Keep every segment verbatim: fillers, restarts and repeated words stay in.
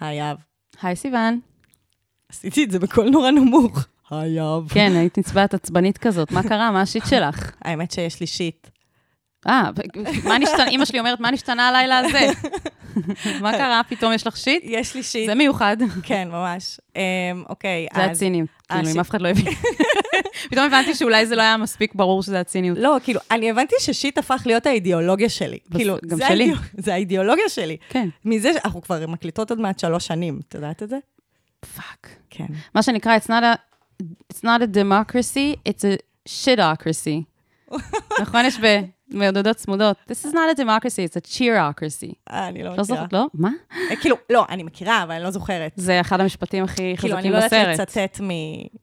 היי יהב. היי סיוון. עשיתי את זה בקול נורא נמוך. היי יהב. כן, היית נצבעת עצבנית כזאת. מה קרה? מה השיט שלך? האמת שיש לי שיט. אה, אמא שלי אומרת, מה נשתנה הלילה הזה? מה קרה? פתאום יש לך שיט? יש לי שיט. זה מיוחד. כן, ממש. אוקיי, אז... זה הצינים. כאילו, אם אף אחד לא הביא. פתאום הבנתי שאולי זה לא היה מספיק ברור שזה הציניות. לא, כאילו, אני הבנתי ששיט הפך להיות האידיאולוגיה שלי. כאילו, גם שלי. זה האידיאולוגיה שלי. כן. מזה, אנחנו כבר מקליטות עוד מעט שלוש שנים. את יודעת את זה? פאק. כן. מה שנקרא, it's not a democracy, it's a shitocracy. נכון, יש ב... מעודדות צמודות. This is not a democracy, it's a cheerocracy. אני לא מכירה. לא זוכרת, לא? מה? כאילו, לא, אני מכירה, אבל אני לא זוכרת. זה אחד המשפטים הכי חזקים בסרט. כאילו, אני לא יודעת לצטט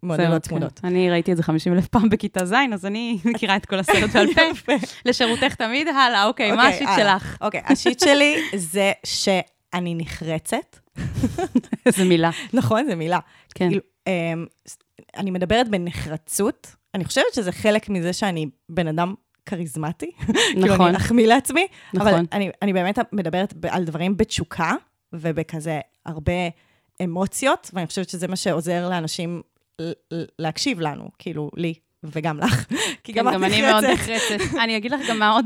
ממעודדות צמודות. אני ראיתי את זה חמישים אלף פעם בכיתה זין, אז אני מכירה את כל הסרט בעל פה. לשירותך תמיד, הלאה, אוקיי, מה השיט שלך? אוקיי, השיט שלי זה שאני נחרצת. זה מילה. נכון, זה מילה. כן. אני מדברת בנחרצות. אני חושבת שזה חלק מזה שאני בן אדם כריזמטי, כאילו אני אחמיא לעצמי, אבל אני באמת מדברת על דברים בתשוקה, ובכזה הרבה אמוציות, ואני חושבת שזה מה שעוזר לאנשים להקשיב לנו, כאילו לי, וגם לך. כי גם אני מאוד נחרצת. אני אגיד לך גם מאוד,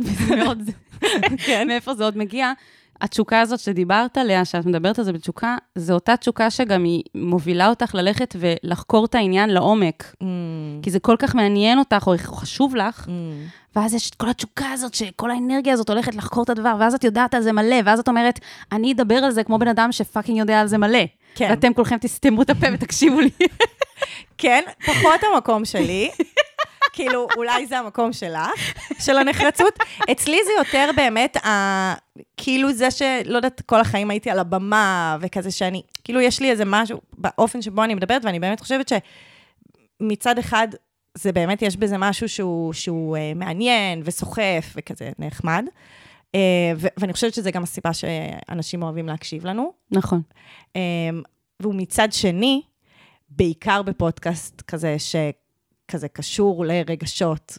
מאיפה זה עוד מגיע, התשוקה הזאת שדיברת עליה, שאת מדברת על זה בתשוקה, זו אותה תשוקה שגם היא מובילה אותך ללכת ולחקור את העניין לעומק. Mm. כי זה כל כך מעניין אותך, או חשוב לך, mm. ואז יש את כל התשוקה הזאת, שכל האנרגיה הזאת הולכת לחקור את הדבר, ואז את יודעת על זה מלא, ואז את אומרת, אני אדבר על זה כמו בן אדם שפאקינג יודע על זה מלא. כן. ואתם כולכם תסתמו את הפה ותקשיבו לי. כן, פחות המקום שלי. כאילו, אולי זה המקום שלך, של הנחרצות. אצלי זה יותר באמת, כאילו זה שלא יודעת, כל החיים הייתי על הבמה, וכזה שאני, כאילו יש לי איזה משהו, באופן שבו אני מדברת, ואני באמת חושבת שמצד אחד, זה באמת, יש בזה משהו שהוא, שהוא מעניין, וסוחף, וכזה נחמד. ואני חושבת שזה גם הסיבה שאנשים אוהבים להקשיב לנו. נכון. ומצד שני, בעיקר בפודקאסט כזה ש... כזה קשור לרגשות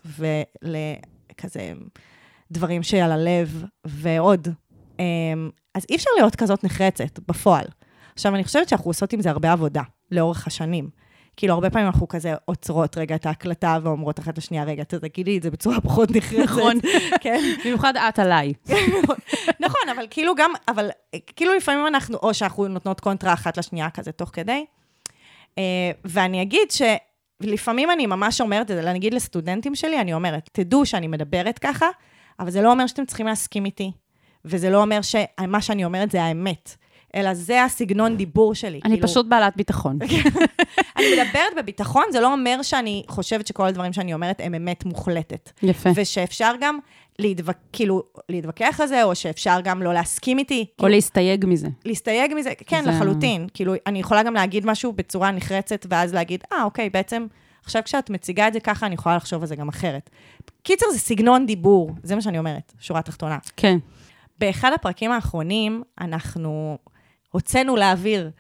ולכזה דברים שעל הלב ועוד. אז אי אפשר להיות כזאת נחרצת בפועל. עכשיו, אני חושבת שאנחנו עושות עם זה הרבה עבודה לאורך השנים. כאילו, הרבה פעמים אנחנו כזה עוצרות רגע את ההקלטה ואומרות אחת לשנייה, רגע, תגידי את זה בצורה פחות נחרצת. נכון, במיוחד את עליי. נכון, אבל כאילו גם, אבל כאילו לפעמים אנחנו, או שאנחנו נותנות קונטרה אחת לשנייה כזה תוך כדי, ואני אגיד ש... ולפעמים אני ממש אומרת, אני אגיד לסטודנטים שלי, אני אומרת, תדעו שאני מדברת ככה, אבל זה לא אומר שאתם צריכים להסכים איתי, וזה לא אומר שמה שאני אומרת זה האמת, אלא זה הסגנון דיבור שלי. אני כאילו... פשוט בעלת ביטחון. אני מדברת בביטחון, זה לא אומר שאני חושבת שכל הדברים שאני אומרת הם אמת מוחלטת. יפה. ושאפשר גם להתווכח, כאילו, להתווכח על זה, או שאפשר גם לא להסכים איתי. או כאילו, להסתייג מזה. להסתייג מזה, כן, זה... לחלוטין. כאילו, אני יכולה גם להגיד משהו בצורה נחרצת, ואז להגיד, אה, אוקיי, בעצם, עכשיו כשאת מציגה את זה ככה, אני יכולה לחשוב על זה גם אחרת. קיצר, זה סגנון דיבור, זה מה שאני אומרת, שורה תחתונה. כן. באחד הפרקים האחרונים, אנחנו... הוצאנו להעביר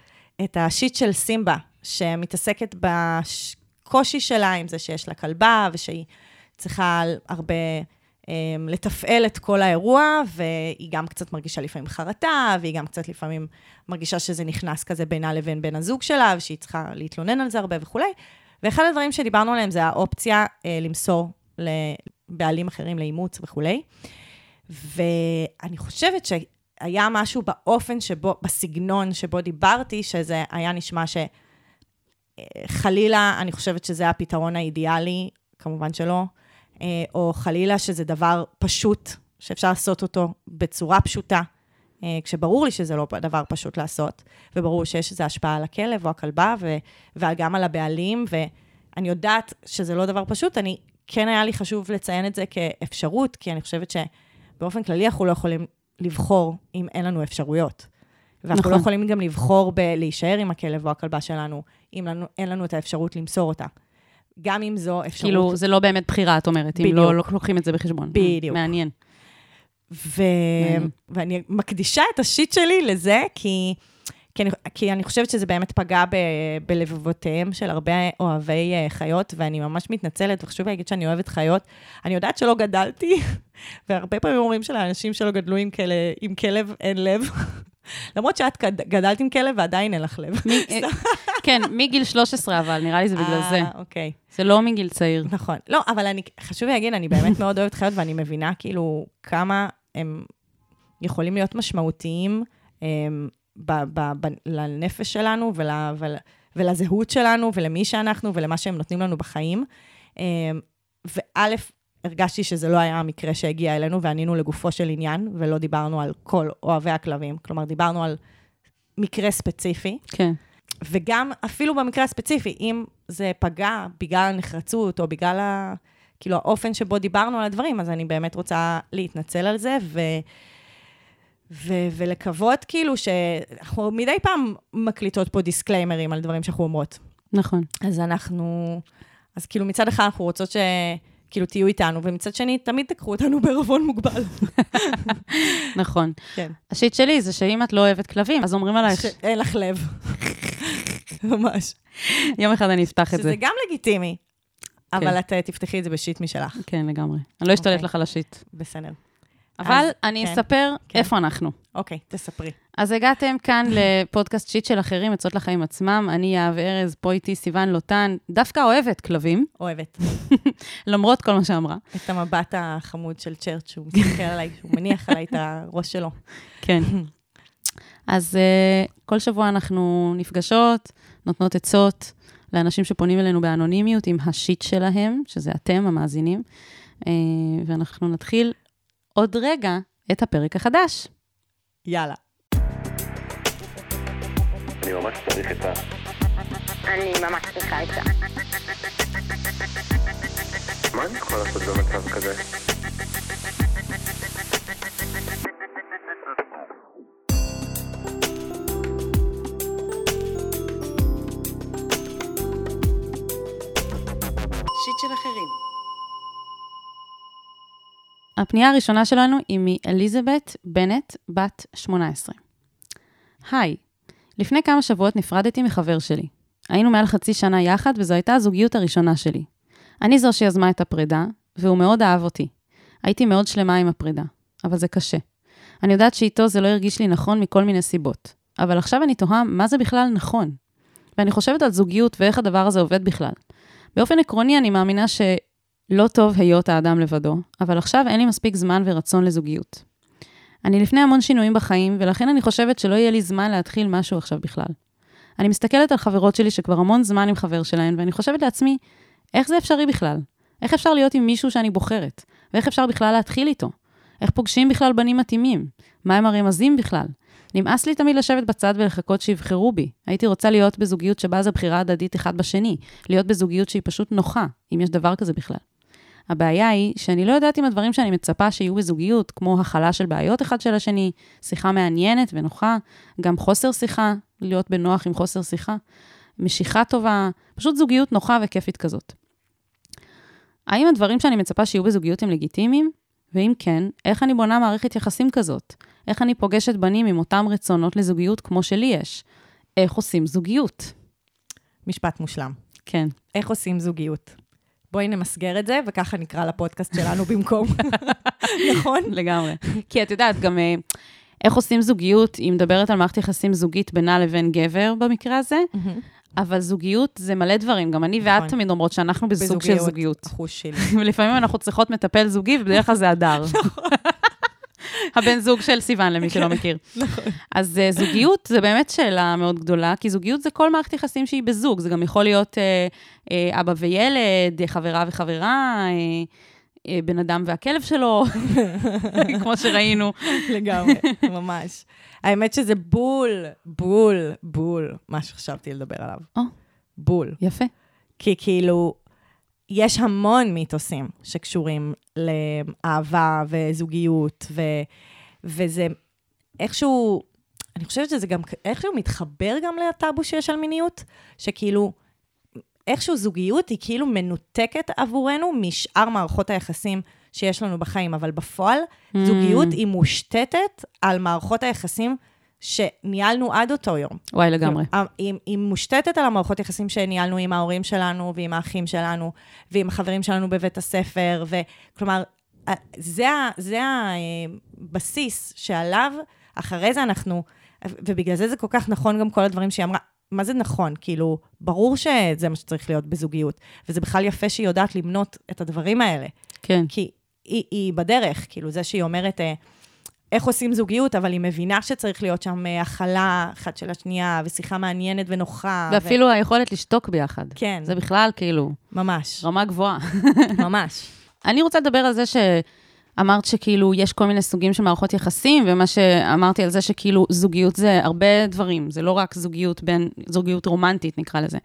את השיט של סימבה, שמתעסקת בקושי שלה, עם זה שיש לה כלבה, ושהיא צריכה הרבה אה, לתפעל את כל האירוע, והיא גם קצת מרגישה לפעמים חרטה, והיא גם קצת לפעמים מרגישה שזה נכנס כזה בינה לבין בן הזוג שלה, ושהיא צריכה להתלונן על זה הרבה וכו'. ואחד הדברים שדיברנו עליהם זה האופציה אה, למסור לבעלים אחרים לאימוץ וכו'. ואני חושבת ש... היה משהו באופן שבו, בסגנון שבו דיברתי, שזה היה נשמע שחלילה, אני חושבת שזה הפתרון האידיאלי, כמובן שלא, או חלילה שזה דבר פשוט, שאפשר לעשות אותו בצורה פשוטה, כשברור לי שזה לא דבר פשוט לעשות, וברור שיש איזו השפעה על הכלב או הכלבה, וגם על הבעלים, ואני יודעת שזה לא דבר פשוט, אני כן היה לי חשוב לציין את זה כאפשרות, כי אני חושבת שבאופן כללי אנחנו לא יכולים, לבחור אם אין לנו אפשרויות. ואנחנו נכון. לא יכולים גם לבחור בלהישאר עם הכלב או הכלבה שלנו, אם לנו, אין לנו את האפשרות למסור אותה. גם אם זו אפשרות... כאילו, זה לא באמת בחירה, את אומרת, בדיוק. אם לא, לא לוקחים את זה בחשבון. בדיוק. מעניין. ו... מעניין. ואני מקדישה את השיט שלי לזה, כי, כי, אני, כי אני חושבת שזה באמת פגע ב, בלבבותיהם של הרבה אוהבי חיות, ואני ממש מתנצלת, וחשוב להגיד שאני אוהבת חיות. אני יודעת שלא גדלתי... והרבה פעמים אומרים של האנשים שלא גדלו עם כלב, אין לב, למרות שאת גדלת עם כלב ועדיין אין לך לב. כן, מגיל שלוש עשרה, אבל נראה לי זה בגלל זה. אוקיי. זה לא מגיל צעיר. נכון. לא, אבל חשוב להגיד, אני באמת מאוד אוהבת חיות, ואני מבינה כאילו כמה הם יכולים להיות משמעותיים לנפש שלנו, ולזהות שלנו, ולמי שאנחנו, ולמה שהם נותנים לנו בחיים. וא', הרגשתי שזה לא היה המקרה שהגיע אלינו, וענינו לגופו של עניין, ולא דיברנו על כל אוהבי הכלבים. כלומר, דיברנו על מקרה ספציפי. כן. וגם, אפילו במקרה הספציפי, אם זה פגע בגלל הנחרצות, או בגלל ה... כאילו, האופן שבו דיברנו על הדברים, אז אני באמת רוצה להתנצל על זה, ו... ו- ולקוות, כאילו, שאנחנו מדי פעם מקליטות פה דיסקליימרים על דברים שאנחנו אומרות. נכון. אז אנחנו... אז כאילו, מצד אחד אנחנו רוצות ש... כאילו תהיו איתנו, ומצד שני, תמיד תקחו אותנו ברבון מוגבל. נכון. כן. השיט שלי זה שאם את לא אוהבת כלבים, אז אומרים עלייך... שאין לך לב. ממש. יום אחד אני אפתח את זה. שזה גם לגיטימי, אבל את תפתחי את זה בשיט משלך. כן, לגמרי. אני לא אשתלט לך על השיט. בסדר. אבל אני אספר איפה אנחנו. אוקיי, תספרי. אז הגעתם כאן לפודקאסט שיט של אחרים, עצות לחיים עצמם. אני יהב ארז, פה איתי סיוון לוטן, דווקא אוהבת כלבים. אוהבת. למרות כל מה שאמרה. את המבט החמוד של צ'רץ' שהוא מסתכל עליי, שהוא מניח עליי את הראש שלו. כן. אז כל שבוע אנחנו נפגשות, נותנות עצות לאנשים שפונים אלינו באנונימיות עם השיט שלהם, שזה אתם המאזינים, ואנחנו נתחיל עוד רגע את הפרק החדש. יאללה. אני ממש צריך את ה... אני ממש צריכה את ה... מה אני יכול לעשות במצב כזה? שיט של אחרים. הפנייה הראשונה שלנו היא מאליזבט בנט, בת שמונה עשרה. היי, לפני כמה שבועות נפרדתי מחבר שלי. היינו מעל חצי שנה יחד, וזו הייתה הזוגיות הראשונה שלי. אני זו שיזמה את הפרידה, והוא מאוד אהב אותי. הייתי מאוד שלמה עם הפרידה, אבל זה קשה. אני יודעת שאיתו זה לא הרגיש לי נכון מכל מיני סיבות, אבל עכשיו אני תוהה מה זה בכלל נכון. ואני חושבת על זוגיות ואיך הדבר הזה עובד בכלל. באופן עקרוני אני מאמינה ש... לא טוב היות האדם לבדו, אבל עכשיו אין לי מספיק זמן ורצון לזוגיות. אני לפני המון שינויים בחיים, ולכן אני חושבת שלא יהיה לי זמן להתחיל משהו עכשיו בכלל. אני מסתכלת על חברות שלי שכבר המון זמן עם חבר שלהן, ואני חושבת לעצמי, איך זה אפשרי בכלל? איך אפשר להיות עם מישהו שאני בוחרת? ואיך אפשר בכלל להתחיל איתו? איך פוגשים בכלל בנים מתאימים? מה הם הרמזים בכלל? נמאס לי תמיד לשבת בצד ולחכות שיבחרו בי. הייתי רוצה להיות בזוגיות שבה זו בחירה הדדית אחד בשני, להיות בזוגיות שהיא פשוט נוחה, אם יש דבר כזה בכלל. הבעיה היא שאני לא יודעת אם הדברים שאני מצפה שיהיו בזוגיות, כמו החלה של בעיות אחד של השני, שיחה מעניינת ונוחה, גם חוסר שיחה, להיות בנוח עם חוסר שיחה, משיכה טובה, פשוט זוגיות נוחה וכיפית כזאת. האם הדברים שאני מצפה שיהיו בזוגיות הם לגיטימיים? ואם כן, איך אני בונה מערכת יחסים כזאת? איך אני פוגשת בנים עם אותם רצונות לזוגיות כמו שלי יש? איך עושים זוגיות? משפט מושלם. כן. איך עושים זוגיות? בואי נמסגר את זה, וככה נקרא לפודקאסט שלנו במקום. נכון? לגמרי. כי את יודעת, גם איך עושים זוגיות, היא מדברת על מערכת יחסים זוגית בינה לבין גבר במקרה הזה, אבל זוגיות זה מלא דברים. גם אני ואת תמיד אומרות שאנחנו בזוג של זוגיות. ולפעמים אנחנו צריכות מטפל זוגי, ובדרך כלל זה הדר. הבן זוג של סיוון, למי שלא מכיר. אז זוגיות זה באמת שאלה מאוד גדולה, כי זוגיות זה כל מערכת יחסים שהיא בזוג, זה גם יכול להיות אבא וילד, חברה וחברה, בן אדם והכלב שלו, כמו שראינו. לגמרי, ממש. האמת שזה בול, בול, בול, מה שחשבתי לדבר עליו. בול. יפה. כי כאילו, יש המון מיתוסים שקשורים לאהבה וזוגיות, ו, וזה איכשהו, אני חושבת שזה גם איכשהו מתחבר גם לטאבו שיש על מיניות, שכאילו, איכשהו זוגיות היא כאילו מנותקת עבורנו משאר מערכות היחסים שיש לנו בחיים, אבל בפועל mm. זוגיות היא מושתתת על מערכות היחסים שניהלנו עד אותו יום. וואי, לגמרי. היא, היא מושתתת על המערכות יחסים שניהלנו עם ההורים שלנו, ועם האחים שלנו, ועם החברים שלנו בבית הספר, וכלומר, זה, זה הבסיס שעליו, אחרי זה אנחנו ובגלל זה זה כל כך נכון גם כל הדברים שהיא אמרה, מה זה נכון? כאילו, ברור שזה מה שצריך להיות בזוגיות, וזה בכלל יפה שהיא יודעת למנות את הדברים האלה. כן. כי היא, היא בדרך, כאילו, זה שהיא אומרת, איך עושים זוגיות, אבל היא מבינה שצריך להיות שם אכלה אחת של השנייה, ושיחה מעניינת ונוחה. ואפילו ו... היכולת לשתוק ביחד. כן. זה בכלל, כאילו... ממש. רמה גבוהה. ממש. אני רוצה לדבר על זה שאמרת שכאילו, יש כל מיני סוגים של מערכות יחסים, ומה שאמרתי על זה שכאילו, זוגיות זה הרבה דברים, זה לא רק זוגיות בין, זוגיות רומנטית נקרא לזה.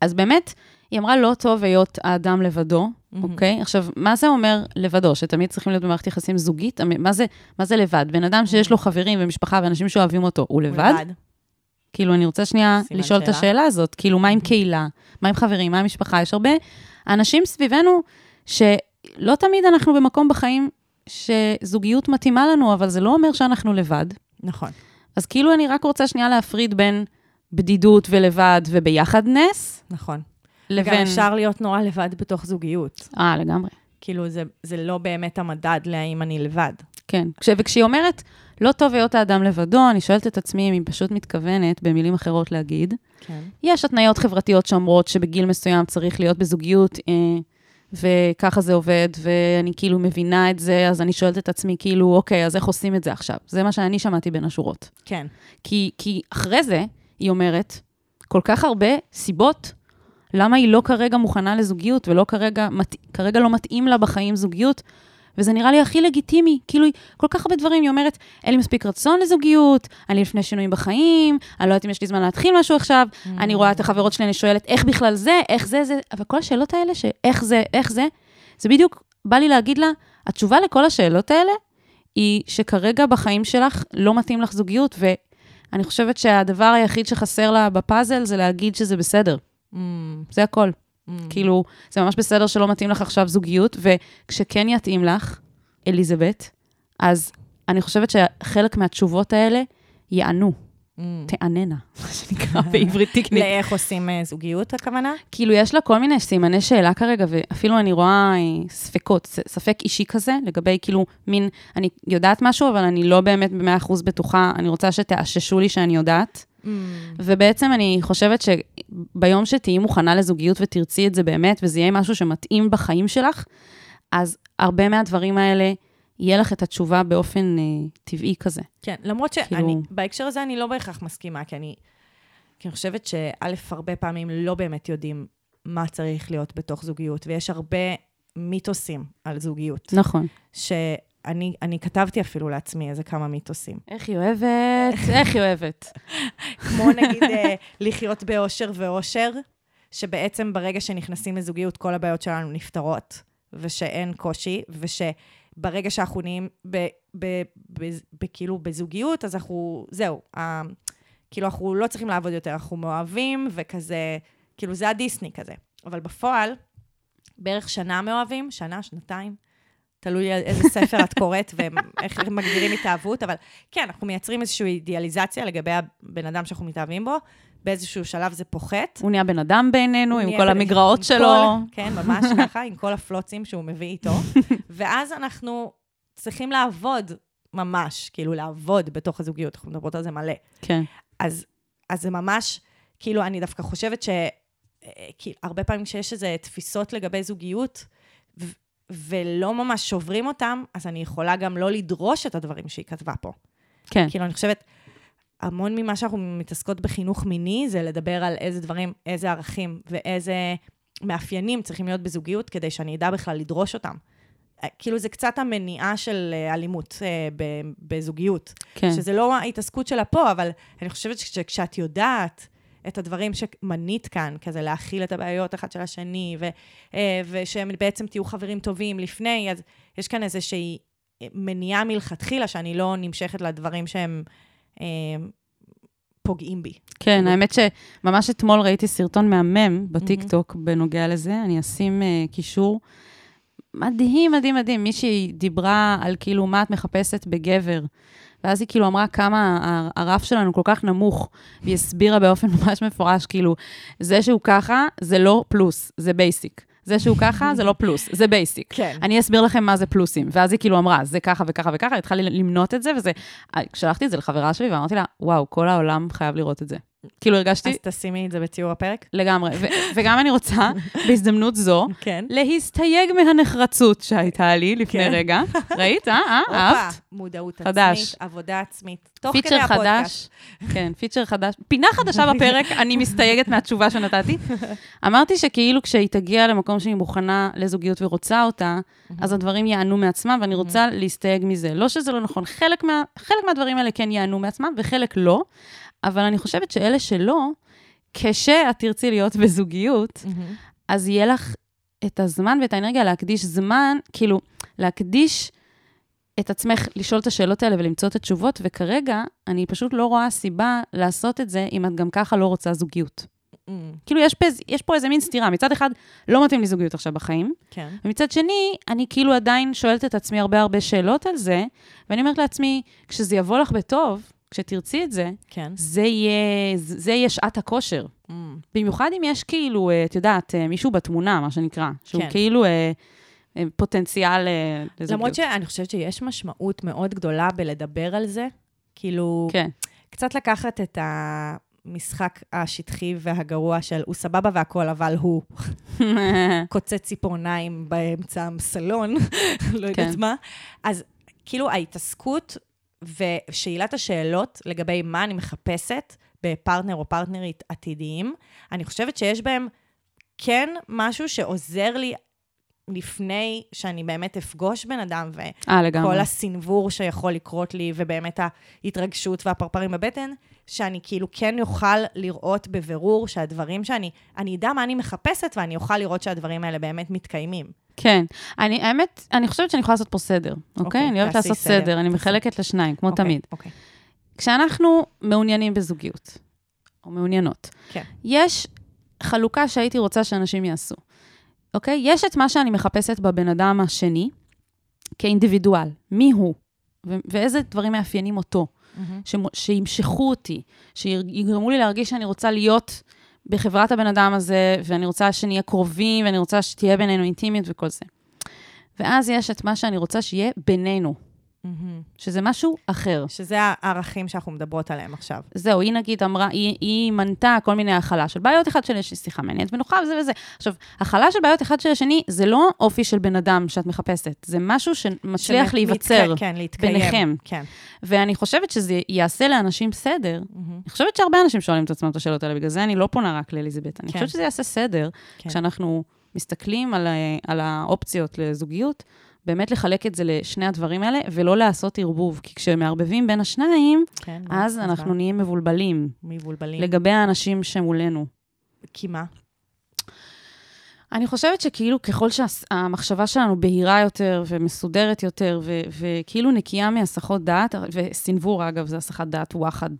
אז באמת... היא אמרה, לא טוב להיות האדם לבדו, אוקיי? עכשיו, מה זה אומר לבדו? שתמיד צריכים להיות במערכת יחסים זוגית? מה זה, מה זה לבד? בן אדם שיש לו חברים ומשפחה ואנשים שאוהבים אותו, הוא לבד? כאילו, אני רוצה שנייה לשאול את השאלה הזאת. כאילו, מה עם קהילה? מה עם חברים? מה עם משפחה? יש הרבה אנשים סביבנו שלא תמיד אנחנו במקום בחיים שזוגיות מתאימה לנו, אבל זה לא אומר שאנחנו לבד. נכון. אז כאילו, אני רק רוצה שנייה להפריד בין בדידות ולבד וביחדנס. נכון. לבין... גם אפשר להיות נורא לבד בתוך זוגיות. אה, לגמרי. כאילו, זה, זה לא באמת המדד להאם אני לבד. כן. כש, וכשהיא אומרת, לא טוב להיות האדם לבדו, אני שואלת את עצמי אם היא פשוט מתכוונת, במילים אחרות להגיד, כן. יש התנאיות חברתיות שאומרות שבגיל מסוים צריך להיות בזוגיות, אה, וככה זה עובד, ואני כאילו מבינה את זה, אז אני שואלת את עצמי כאילו, אוקיי, אז איך עושים את זה עכשיו? זה מה שאני שמעתי בין השורות. כן. כי, כי אחרי זה, היא אומרת, כל כך הרבה סיבות, למה היא לא כרגע מוכנה לזוגיות, ולא כרגע, כרגע לא מתאים לה בחיים זוגיות, וזה נראה לי הכי לגיטימי, כאילו כל כך הרבה דברים, היא אומרת, אין לי מספיק רצון לזוגיות, אני לפני שינויים בחיים, אני לא יודעת אם יש לי זמן להתחיל משהו עכשיו, אני רואה את החברות שלי, אני שואלת, איך בכלל זה, איך זה, זה, אבל כל השאלות האלה, שאיך זה, איך זה, זה בדיוק בא לי להגיד לה, התשובה לכל השאלות האלה, היא שכרגע בחיים שלך לא מתאים לך זוגיות, ואני חושבת שהדבר היחיד שחסר לה בפאזל, זה להגיד שזה בסדר. זה הכל. כאילו, זה ממש בסדר שלא מתאים לך עכשיו זוגיות, וכשכן יתאים לך, אליזבט, אז אני חושבת שחלק מהתשובות האלה יענו, תעננה, מה שנקרא בעברית תקנית. לאיך עושים זוגיות, הכוונה? כאילו, יש לה כל מיני סימני שאלה כרגע, ואפילו אני רואה ספקות, ספק אישי כזה, לגבי כאילו מין, אני יודעת משהו, אבל אני לא באמת ב-מאה אחוז בטוחה, אני רוצה שתאששו לי שאני יודעת, ובעצם אני חושבת שביום שתהיי מוכנה לזוגיות ותרצי את זה באמת, וזה יהיה משהו שמתאים בחיים שלך, אז הרבה מהדברים האלה יהיה לך את התשובה באופן טבעי כזה. כן, למרות שבהקשר הזה אני לא בהכרח מסכימה, כי אני חושבת שאלף הרבה פעמים לא באמת יודעים מה צריך להיות בתוך זוגיות, ויש הרבה מיתוסים על זוגיות. נכון. ש... אני, אני כתבתי אפילו לעצמי איזה כמה מיתוסים. איך היא אוהבת, איך היא אוהבת. כמו נגיד לחיות באושר ואושר, שבעצם ברגע שנכנסים לזוגיות, כל הבעיות שלנו נפטרות, ושאין קושי, ושברגע שאנחנו נהיים כאילו בזוגיות, אז אנחנו, זהו, כאילו אנחנו לא צריכים לעבוד יותר, אנחנו מאוהבים, וכזה, כאילו זה הדיסני כזה. אבל בפועל, בערך שנה מאוהבים, שנה, שנתיים, תלוי איזה ספר את קוראת, ואיך מגדירים התאהבות, אבל כן, אנחנו מייצרים איזושהי אידיאליזציה לגבי הבן אדם שאנחנו מתאהבים בו, באיזשהו שלב זה פוחת. הוא נהיה בן אדם בעינינו, עם כל המגרעות שלו. כן, ממש ככה, עם כל הפלוצים שהוא מביא איתו. ואז אנחנו צריכים לעבוד, ממש, כאילו לעבוד בתוך הזוגיות, אנחנו מדברות על זה מלא. כן. אז זה ממש, כאילו, אני דווקא חושבת שהרבה פעמים שיש איזה תפיסות לגבי זוגיות, ולא ממש שוברים אותם, אז אני יכולה גם לא לדרוש את הדברים שהיא כתבה פה. כן. כאילו, אני חושבת, המון ממה שאנחנו מתעסקות בחינוך מיני, זה לדבר על איזה דברים, איזה ערכים, ואיזה מאפיינים צריכים להיות בזוגיות, כדי שאני אדע בכלל לדרוש אותם. כאילו, זה קצת המניעה של אלימות בזוגיות. כן. שזה לא ההתעסקות שלה פה, אבל אני חושבת שכשאת יודעת, את הדברים שמנית כאן, כזה להכיל את הבעיות אחת של השני, ו, ושהם בעצם תהיו חברים טובים לפני, אז יש כאן איזושהי מניעה מלכתחילה, שאני לא נמשכת לדברים שהם אה, פוגעים בי. כן, האמת שממש אתמול ראיתי סרטון מהמם בטיקטוק mm-hmm. בנוגע לזה, אני אשים אה, קישור, מדהים, מדהים, מדהים, מישהי דיברה על כאילו מה את מחפשת בגבר, ואז היא כאילו אמרה כמה הרף שלנו כל כך נמוך, והיא הסבירה באופן ממש מפורש, כאילו, זה שהוא ככה, זה לא פלוס, זה בייסיק. זה שהוא ככה, זה לא פלוס, זה בייסיק. כן. אני אסביר לכם מה זה פלוסים. ואז היא כאילו אמרה, זה ככה וככה וככה, התחלתי למנות את זה, וזה... כשלחתי את זה לחברה שלי, ואמרתי לה, וואו, כל העולם חייב לראות את זה. כאילו הרגשתי... אז תשימי את זה בתיאור הפרק? לגמרי. וגם אני רוצה, בהזדמנות זו, להסתייג מהנחרצות שהייתה לי לפני רגע. ראית, אה? אהבת? מודעות עצמית, עבודה עצמית. תוך כדי הפודקאסט. כן, פיצ'ר חדש. פינה חדשה בפרק, אני מסתייגת מהתשובה שנתתי. אמרתי שכאילו כשהיא תגיע למקום שהיא מוכנה לזוגיות ורוצה אותה, אז הדברים יענו מעצמם, ואני רוצה להסתייג מזה. לא שזה לא נכון. חלק מהדברים האלה כן יענו מעצמם, וחלק לא. אבל אני חושבת שאלה שלא, כשאת תרצי להיות בזוגיות, אז יהיה לך את הזמן ואת האנרגיה להקדיש זמן, כאילו, להקדיש את עצמך, לשאול את השאלות האלה ולמצוא את התשובות, וכרגע אני פשוט לא רואה סיבה לעשות את זה, אם את גם ככה לא רוצה זוגיות. כאילו, יש פה איזה מין סתירה. מצד אחד, לא מתאים לי זוגיות עכשיו בחיים, ומצד שני, אני כאילו עדיין שואלת את עצמי הרבה הרבה שאלות על זה, ואני אומרת לעצמי, כשזה יבוא לך בטוב, כשתרצי את זה, כן. זה יהיה, זה יהיה שעת הכושר. Mm. במיוחד אם יש כאילו, את יודעת, מישהו בתמונה, מה שנקרא, שהוא כן. כאילו אה, אה, פוטנציאל אה, לזוגיות. למרות שאני חושבת שיש משמעות מאוד גדולה בלדבר על זה, כאילו, כן. קצת לקחת את ה... משחק השטחי והגרוע של הוא סבבה והכל, אבל הוא קוצץ ציפורניים באמצע המסלון, לא יודעת כן. מה. אז כאילו ההתעסקות ושאלת השאלות לגבי מה אני מחפשת בפרטנר או פרטנרית עתידיים, אני חושבת שיש בהם כן משהו שעוזר לי לפני שאני באמת אפגוש בן אדם, וכל הסנבור שיכול לקרות לי, ובאמת ההתרגשות והפרפרים בבטן, שאני כאילו כן יוכל לראות בבירור שהדברים שאני, אני יודע מה אני מחפשת, ואני יוכל לראות שהדברים האלה באמת מתקיימים. כן. אני, האמת, אני חושבת שאני יכולה לעשות פה סדר, אוקיי? אני אוהבת לעשות סדר, אני מחלקת לשניים, כמו תמיד. כשאנחנו מעוניינים בזוגיות, או מעוניינות, יש חלוקה שהייתי רוצה שאנשים יעשו. אוקיי? יש את מה שאני מחפשת בבן אדם השני, כאינדיבידואל, מי הוא, ו- ואיזה דברים מאפיינים אותו, ש- שימשכו אותי, שיגרמו לי להרגיש שאני רוצה להיות בחברת הבן אדם הזה, ואני רוצה שנהיה קרובים, ואני רוצה שתהיה בינינו אינטימית וכל זה. ואז יש את מה שאני רוצה שיהיה בינינו, שזה משהו אחר. שזה הערכים שאנחנו מדברות עליהם עכשיו. זהו, היא נגיד אמרה, היא, היא מנתה כל מיני החלה של בעיות אחד של השני, שיחה מעניינת ונוחה וזה וזה. עכשיו, החלה של בעיות אחד של השני, זה לא אופי של בן אדם שאת מחפשת, זה משהו שמצליח להיווצר ביניכם. ואני חושבת שזה יעשה לאנשים סדר. אני חושבת שהרבה אנשים שואלים את עצמם את השאלות האלה, בגלל זה אני לא פונה רק לאליזבט. אני חושבת שזה יעשה סדר, כשאנחנו מסתכלים על, על האופציות לזוגיות, באמת לחלק את זה לשני הדברים האלה, ולא לעשות ערבוב, כי כשמערבבים בין השניים, כן, אז אנחנו נכון. נהיים מבולבלים. מבולבלים. לגבי האנשים שמולנו. כי מה? אני חושבת שכאילו, ככל שהמחשבה שלנו בהירה יותר, ומסודרת יותר, ו- וכאילו נקייה מהסחות דעת, וסנבור אגב, זה הסחת דעת וואחד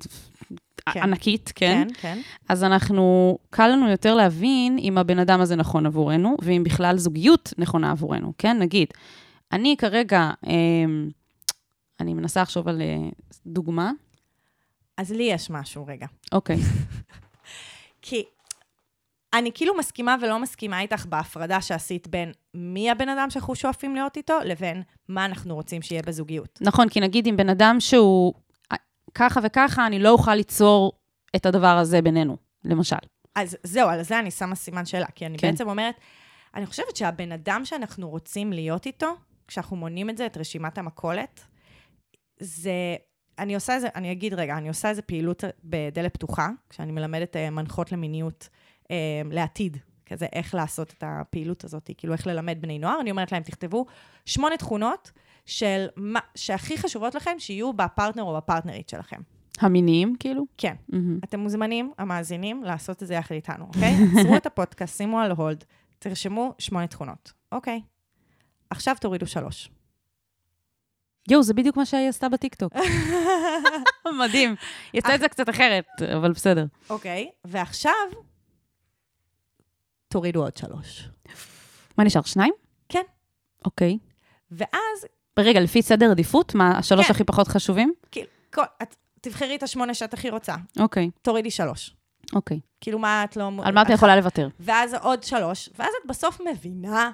כן. ענקית, כן? כן, כן. אז אנחנו, קל לנו יותר להבין אם הבן אדם הזה נכון עבורנו, ואם בכלל זוגיות נכונה עבורנו, כן? נגיד, אני כרגע, אני מנסה לחשוב על דוגמה. אז לי יש משהו, רגע. אוקיי. כי אני כאילו מסכימה ולא מסכימה איתך בהפרדה שעשית בין מי הבן אדם שאנחנו שואפים להיות איתו, לבין מה אנחנו רוצים שיהיה בזוגיות. נכון, כי נגיד אם בן אדם שהוא ככה וככה, אני לא אוכל ליצור את הדבר הזה בינינו, למשל. אז זהו, על זה אני שמה סימן שאלה, כי אני בעצם אומרת, אני חושבת שהבן אדם שאנחנו רוצים להיות איתו, כשאנחנו מונים את זה, את רשימת המכולת, זה, אני עושה איזה, אני אגיד רגע, אני עושה איזה פעילות בדלת פתוחה, כשאני מלמדת מנחות למיניות אה, לעתיד, כזה איך לעשות את הפעילות הזאת, כאילו איך ללמד בני נוער, אני אומרת להם, תכתבו שמונה תכונות, של מה, שהכי חשובות לכם, שיהיו בפרטנר או בפרטנרית שלכם. המיניים, כאילו? כן. Mm-hmm. אתם מוזמנים, המאזינים, לעשות את זה יחד איתנו, אוקיי? עצרו את הפודקאסט, שימו על הולד, תרשמו שמונה תכונות, אוקיי? עכשיו תורידו שלוש. יו, זה בדיוק מה שהיא עשתה בטיקטוק. מדהים. יצא את זה קצת אחרת, אבל בסדר. אוקיי, ועכשיו תורידו עוד שלוש. מה נשאר, שניים? כן. אוקיי. ואז... רגע, לפי סדר עדיפות, מה השלוש הכי פחות חשובים? תבחרי את השמונה שאת הכי רוצה. אוקיי. תורידי שלוש. אוקיי. כאילו מה את לא... על מה את יכולה לוותר? ואז עוד שלוש, ואז את בסוף מבינה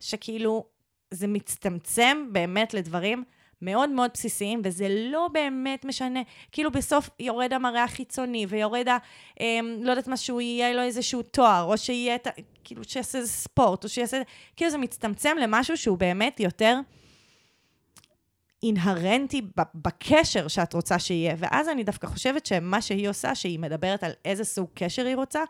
שכאילו זה מצטמצם באמת לדברים מאוד מאוד בסיסיים, וזה לא באמת משנה. כאילו בסוף יורד המראה החיצוני, ויורד ה... אה, לא יודעת מה שהוא יהיה, לא איזשהו תואר, או שיהיה... כאילו שיעשה איזה ספורט, או שיעשה... כאילו זה מצטמצם למשהו שהוא באמת יותר... אינהרנטי בקשר שאת רוצה שיהיה, ואז אני דווקא חושבת שמה שהיא עושה, שהיא מדברת על איזה סוג קשר היא רוצה,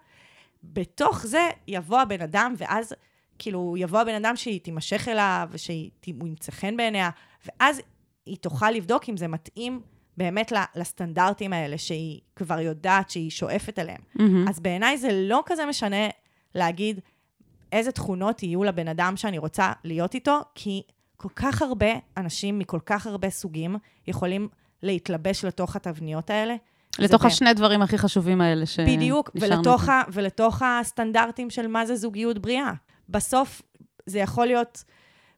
בתוך זה יבוא הבן אדם, ואז כאילו יבוא הבן אדם שהיא תימשך אליו, ושהיא ימצא חן בעיניה, ואז היא תוכל לבדוק אם זה מתאים באמת לסטנדרטים האלה, שהיא כבר יודעת שהיא שואפת אליהם. Mm-hmm. אז בעיניי זה לא כזה משנה להגיד איזה תכונות יהיו לבן אדם שאני רוצה להיות איתו, כי... כל כך הרבה אנשים מכל כך הרבה סוגים יכולים להתלבש לתוך התבניות האלה. לתוך השני דברים הכי חשובים האלה ש... בדיוק, ולתוך, ה... ולתוך הסטנדרטים של מה זה זוגיות בריאה. בסוף זה יכול להיות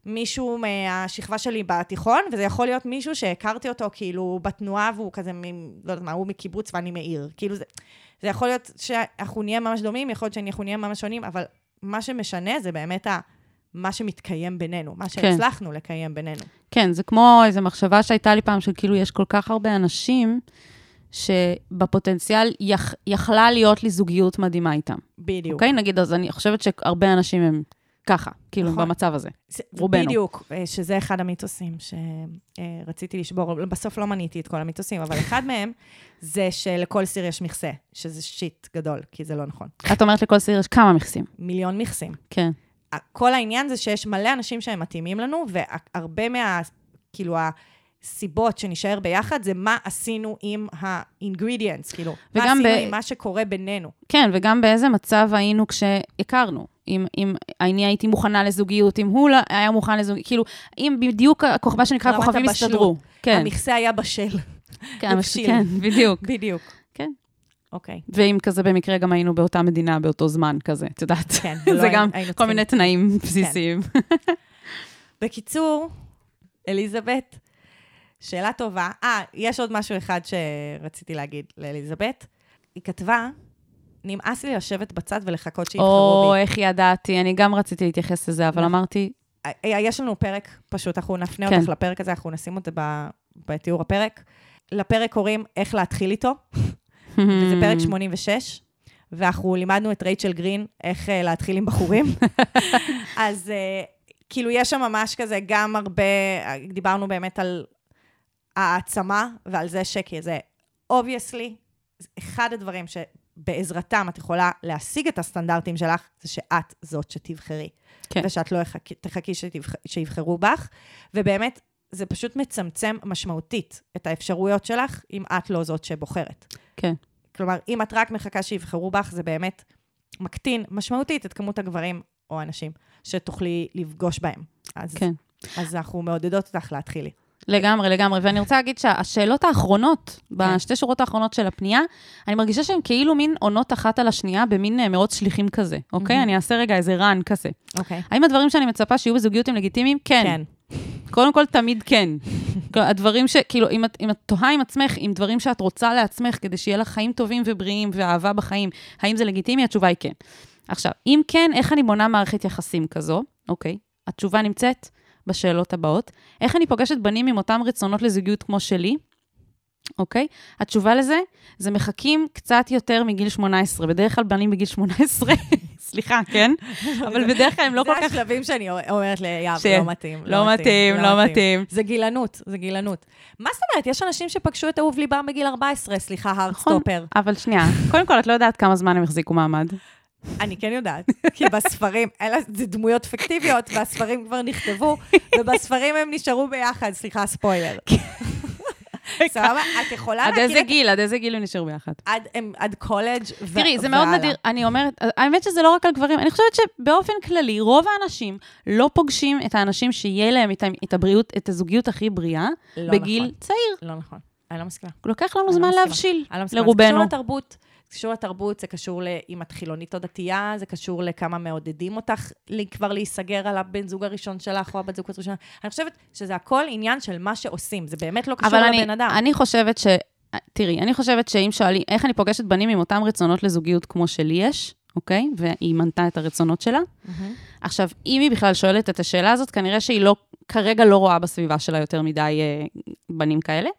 מישהו מהשכבה שלי בתיכון, וזה יכול להיות מישהו שהכרתי אותו כאילו בתנועה, והוא כזה, מ... לא יודעת מה, הוא מקיבוץ ואני מעיר. כאילו זה... זה יכול להיות שאנחנו נהיה ממש דומים, יכול להיות שאנחנו נהיה ממש שונים, אבל מה שמשנה זה באמת ה... מה שמתקיים בינינו, מה שהצלחנו כן. לקיים בינינו. כן, זה כמו איזו מחשבה שהייתה לי פעם, שכאילו יש כל כך הרבה אנשים, שבפוטנציאל יח, יכלה להיות לי זוגיות מדהימה איתם. בדיוק. אוקיי? נגיד, אז אני חושבת שהרבה אנשים הם ככה, כאילו נכון. במצב הזה, זה, רובנו. בדיוק, שזה אחד המיתוסים שרציתי לשבור, בסוף לא מניתי את כל המיתוסים, אבל אחד מהם זה שלכל סיר יש מכסה, שזה שיט גדול, כי זה לא נכון. את אומרת לכל סיר יש כמה מכסים? מיליון מכסים. כן. כל העניין זה שיש מלא אנשים שהם מתאימים לנו, והרבה מה, כאילו, הסיבות שנשאר ביחד, זה מה עשינו עם ה-ingredients, כאילו, מה עשינו ב... עם מה שקורה בינינו. כן, וגם באיזה מצב היינו כשהכרנו. אם, אם, אני הייתי מוכנה לזוגיות, אם הוא היה מוכן לזוגיות, כאילו, אם בדיוק הכוכבה שנקרא כוכבים הסתדרו. כן. המכסה היה בשל. כן, כן, בדיוק. בדיוק. כן. אוקיי. ואם כזה במקרה גם היינו באותה מדינה, באותו זמן כזה, את יודעת. כן. זה גם כל מיני תנאים בסיסיים. בקיצור, אליזבט, שאלה טובה. אה, יש עוד משהו אחד שרציתי להגיד לאליזבט. היא כתבה, נמאס לי לשבת בצד ולחכות שיתחרו בי. או, איך ידעתי, אני גם רציתי להתייחס לזה, אבל אמרתי... יש לנו פרק פשוט, אנחנו נפנה אותך לפרק הזה, אנחנו נשים אותה בתיאור הפרק. לפרק הורים איך להתחיל איתו. וזה פרק שמונים ושש, ואנחנו לימדנו את רייצ'ל גרין איך להתחיל עם בחורים. אז כאילו יש שם ממש כזה גם הרבה, דיברנו באמת על העצמה, ועל זה שכי זה obviously, אחד הדברים שבעזרתם את יכולה להשיג את הסטנדרטים שלך, זה שאת זאת שתבחרי. ושאת לא תחכי שיבחרו בך, ובאמת, זה פשוט מצמצם משמעותית את האפשרויות שלך, אם את לא זאת שבוחרת. כן. כלומר, אם את רק מחכה שיבחרו בך, זה באמת מקטין משמעותית את כמות הגברים או אנשים שתוכלי לפגוש בהם. אז, כן. אז אנחנו מעודדות אותך להתחיל. לגמרי, לגמרי. ואני רוצה להגיד שהשאלות האחרונות, בשתי שורות האחרונות של הפנייה, אני מרגישה שהן כאילו מין עונות אחת על השנייה, במין מאוד שליחים כזה, אוקיי? אני אעשה רגע איזה רן כזה. אוקיי. האם הדברים שאני מצפה שיהיו בזוגיות הם לגיטימיים? כן. קודם כל, תמיד כן. הדברים ש... כאילו, אם את, אם את תוהה עם עצמך, עם דברים שאת רוצה לעצמך, כדי שיהיה לך חיים טובים ובריאים ואהבה בחיים, האם זה לגיטימי? התשובה היא כן. עכשיו, אם כן, איך אני בונה מערכת יחסים כזו? אוקיי. התשובה נמצאת בשאלות הבאות. איך אני פוגשת בנים עם אותם רצונות לזוגיות כמו שלי? אוקיי. התשובה לזה, זה מחכים קצת יותר מגיל שמונה עשרה. בדרך כלל בנים בגיל שמונה עשרה... סליחה, כן? אבל בדרך כלל הם לא כל כך... זה השלבים שאני אומרת ליהב, לא מתאים. לא מתאים, לא מתאים. זה גילנות, זה גילנות. מה זאת אומרת? יש אנשים שפגשו את אהוב ליבם בגיל ארבע עשרה, סליחה, הרדסטופר. אבל שנייה, קודם כל, את לא יודעת כמה זמן הם החזיקו מעמד. אני כן יודעת, כי בספרים, אלה זה דמויות פיקטיביות, והספרים כבר נכתבו, ובספרים הם נשארו ביחד, סליחה, ספוילר. סבבה, את יכולה... עד איזה גיל, עד איזה גיל הם נשארו ביחד. עד קולג' והלאה. תראי, זה מאוד נדיר, אני אומרת, האמת שזה לא רק על גברים, אני חושבת שבאופן כללי, רוב האנשים לא פוגשים את האנשים שיהיה להם את הזוגיות הכי בריאה, בגיל צעיר. לא נכון, אני לא מסכימה. לוקח לנו זמן להבשיל, לרובנו. זה קשור לתרבות, זה קשור לתרבות, זה קשור אם את חילונית או דתייה, זה קשור לכמה מעודדים אותך כבר להיסגר על הבן זוג הראשון שלך או הבת זוג הראשונה. אני חושבת שזה הכל עניין של מה שעושים, זה באמת לא קשור לבן אדם. אבל אני חושבת תראי, אני חושבת שאם שואלים, איך אני פוגשת בנים עם אותם רצונות לזוגיות כמו שלי יש, אוקיי? והיא מנתה את הרצונות שלה. עכשיו, אם היא בכלל שואלת את השאלה הזאת, כנראה שהיא לא, כרגע לא רואה בסביבה שלה יותר מדי בנים כאלה.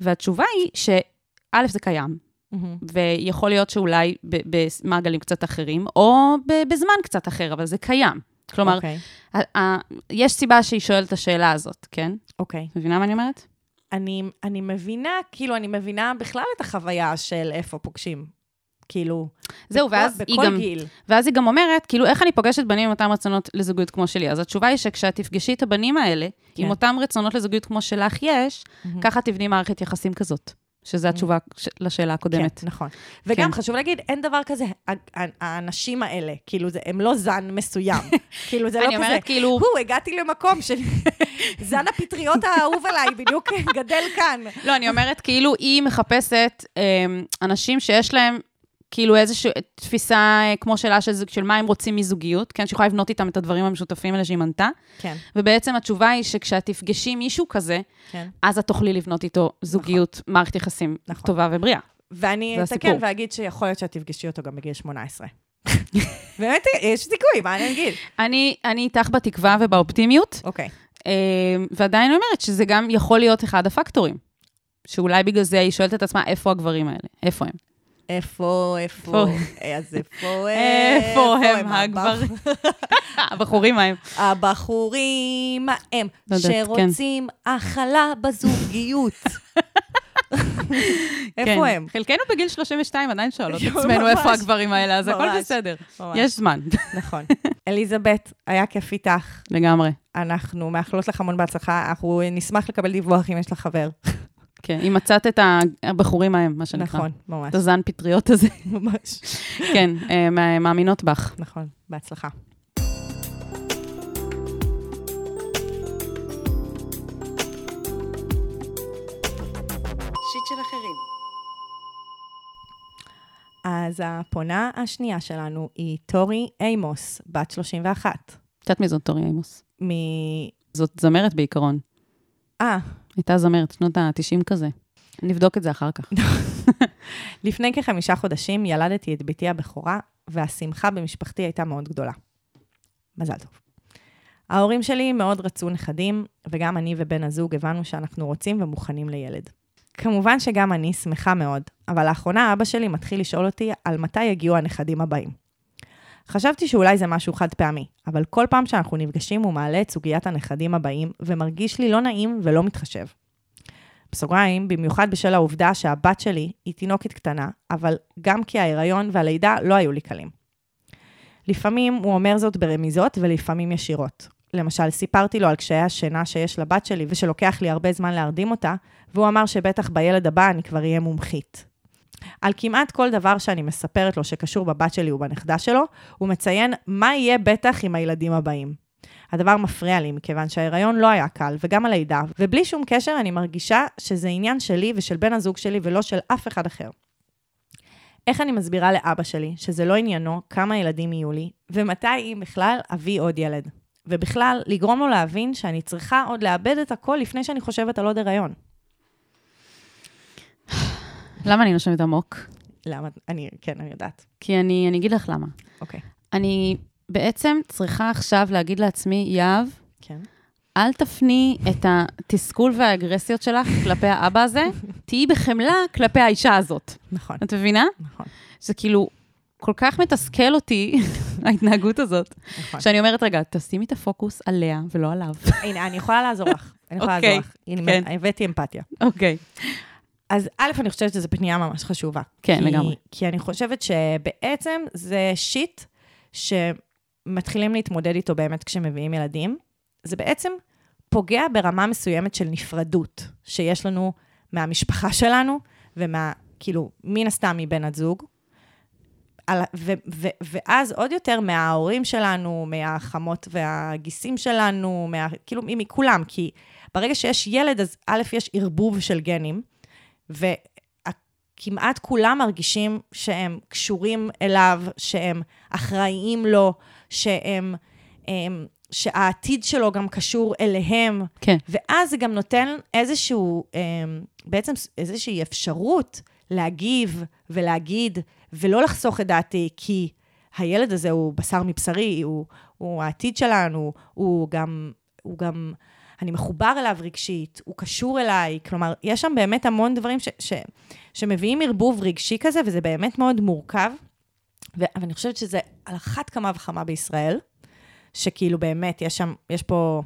והתשובה היא שא' זה קיים. ויכול להיות שאולי במעגלים קצת אחרים, או בזמן קצת אחר, אבל זה קיים. כלומר, יש סיבה שהיא שואלת את השאלה הזאת, כן? אוקיי. מבינה מה אני אומרת? אני, אני מבינה, כאילו, אני מבינה בכלל את החוויה של איפה פוגשים. כאילו, זהו, בכל, ואז בכל היא גם, גיל. ואז היא גם אומרת, כאילו, איך אני פוגשת בנים עם אותם רצונות לזוגיות כמו שלי? אז התשובה היא שכשאת תפגשי את הבנים האלה, כן. עם אותם רצונות לזוגיות כמו שלך יש, mm-hmm. ככה תבני מערכת יחסים כזאת. שזו התשובה mm-hmm. לשאלה הקודמת. כן, נכון. וגם כן. חשוב להגיד, אין דבר כזה, האנשים האלה, כאילו, זה, הם לא זן מסוים. כאילו, זה לא כזה. אני אומרת, כאילו... הוא, הגעתי למקום של... זן הפטריות האהוב עליי, בדיוק גדל כאן. לא, אני אומרת, כאילו, היא מחפשת אנשים שיש להם, כאילו, איזושהי תפיסה כמו שאלה של מה הם רוצים מזוגיות, כן, שיכולה לבנות איתם את הדברים המשותפים האלה שהיא מנתה. כן. ובעצם התשובה היא שכשאת תפגשי מישהו כזה, כן. אז את תוכלי לבנות איתו זוגיות, נכון. מערכת יחסים נכון. טובה ובריאה. ואני אתקן ואגיד שיכול להיות שאת תפגשי אותו גם בגיל שמונה עשרה. באמת, יש סיכוי, מה אני אגיד? אני, אני איתך בתקווה ובאופטימיות. אוקיי. ועדיין אומרת שזה גם יכול להיות אחד הפקטורים, שאולי בגלל זה היא שואלת את עצמה איפה הגברים האלה, איפה הם? איפה, איפה, אז איפה, איפה הם הגברים? הבחורים ההם. הבחורים ההם, שרוצים אכלה בזוגיות. איפה הם? חלקנו בגיל שלושים ושתיים עדיין שואלות עצמנו איפה הגברים האלה, אז הכל בסדר. יש זמן. נכון. אליזבט, היה כיף איתך. לגמרי. אנחנו מאחלות לך המון בהצלחה, אנחנו נשמח לקבל דיווח אם יש לך חבר. כן, היא מצאת את הבחורים ההם, מה שנקרא. נכון, ממש. את הזן פטריות הזה. ממש. כן, מאמינות בך. נכון, בהצלחה. שיט של אחרים. אז הפונה השנייה שלנו היא טורי אימוס, בת שלושים ואחת. קצת מי זאת טורי אימוס? מ... זאת זמרת בעיקרון. אה, הייתה זמרת, שנות ה-תשעים כזה. נבדוק את זה אחר כך. לפני כחמישה חודשים ילדתי את ביתי הבכורה, והשמחה במשפחתי הייתה מאוד גדולה. מזל טוב. ההורים שלי מאוד רצו נכדים, וגם אני ובן הזוג הבנו שאנחנו רוצים ומוכנים לילד. כמובן שגם אני שמחה מאוד, אבל לאחרונה אבא שלי מתחיל לשאול אותי על מתי יגיעו הנכדים הבאים. חשבתי שאולי זה משהו חד פעמי, אבל כל פעם שאנחנו נפגשים הוא מעלה את סוגיית הנכדים הבאים, ומרגיש לי לא נעים ולא מתחשב. בסוגריים, במיוחד בשל העובדה שהבת שלי היא תינוקת קטנה, אבל גם כי ההיריון והלידה לא היו לי קלים. לפעמים הוא אומר זאת ברמיזות ולפעמים ישירות. למשל, סיפרתי לו על קשיי השינה שיש לבת שלי ושלוקח לי הרבה זמן להרדים אותה, והוא אמר שבטח בילד הבא אני כבר אהיה מומחית. על כמעט כל דבר שאני מספרת לו שקשור בבת שלי ובנכדה שלו, הוא מציין מה יהיה בטח עם הילדים הבאים. הדבר מפריע לי מכיוון שההיריון לא היה קל וגם הלידה, ובלי שום קשר אני מרגישה שזה עניין שלי ושל בן הזוג שלי ולא של אף אחד אחר. איך אני מסבירה לאבא שלי שזה לא עניינו כמה ילדים יהיו לי, ומתי אם בכלל אביא עוד ילד? ובכלל לגרום לו להבין שאני צריכה עוד לאבד את הכל לפני שאני חושבת על עוד הריון. למה אני נושמת עמוק? למה? אני, כן, אני יודעת. כי אני, אני אגיד לך למה. אוקיי. אני בעצם צריכה עכשיו להגיד לעצמי, יהב, כן. אל תפני את התסכול והאגרסיות שלך כלפי האבא הזה, תהיי בחמלה כלפי האישה הזאת. נכון. את מבינה? נכון. זה כאילו, כל כך מתסכל אותי, ההתנהגות הזאת, נכון. שאני אומרת, רגע, תשימי את הפוקוס עליה ולא עליו. הנה, אני יכולה לעזור לך. אני יכולה אוקיי, לעזור לך. הנה, כן. הבאתי אמפתיה. אוקיי. אז א', אני חושבת שזו פנייה ממש חשובה. כן, כי, לגמרי. כי אני חושבת שבעצם זה שיט שמתחילים להתמודד איתו באמת כשמביאים ילדים. זה בעצם פוגע ברמה מסוימת של נפרדות, שיש לנו מהמשפחה שלנו, ומה, כאילו, מן הסתם מבן הזוג, על, ו, ו, ואז עוד יותר מההורים שלנו, מהחמות והגיסים שלנו, מה, כאילו, מכולם, כי ברגע שיש ילד, אז א', יש ערבוב של גנים, וכמעט כולם מרגישים שהם קשורים אליו, שהם אחראיים לו, שהם, הם, שהעתיד שלו גם קשור אליהם, כן. ואז זה גם נותן איזשהו הם, בעצם איזושהי אפשרות להגיב ולהגיד, ולא לחסוך את דעתי, כי הילד הזה הוא בשר מבשרי, הוא, הוא העתיד שלנו, הוא גם, הוא גם, אני מחובר אליו רגשית, הוא קשור אליי, כלומר, יש שם באמת המון דברים ש, ש, שמביאים ערבוב רגשי כזה, וזה באמת מאוד מורכב, ואני חושבת שזה על אחת כמה וכמה בישראל, שכאילו באמת יש שם, יש פה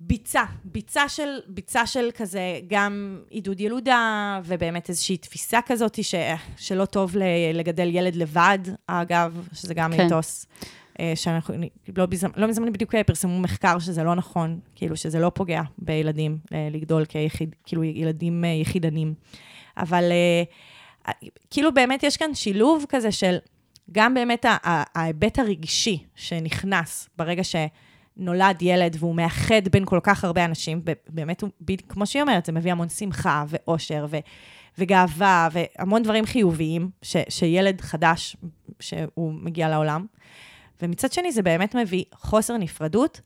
ביצה, ביצה של, ביצה של כזה, גם עידוד ילודה, ובאמת איזושהי תפיסה כזאת, ש, שלא טוב לגדל ילד לבד, אגב, שזה גם מיתוס. שאנחנו לא, לא מזמן בדיוק פרסמו מחקר שזה לא נכון, כאילו שזה לא פוגע בילדים לגדול כיחיד, כאילו ילדים יחידנים. אבל כאילו באמת יש כאן שילוב כזה של גם באמת ההיבט הרגשי שנכנס ברגע שנולד ילד והוא מאחד בין כל כך הרבה אנשים, באמת הוא, כמו שהיא אומרת, זה מביא המון שמחה ואושר ו... וגאווה, והמון דברים חיוביים ש, שילד חדש שהוא מגיע לעולם. ומצד שני זה באמת מביא חוסר נפרדות,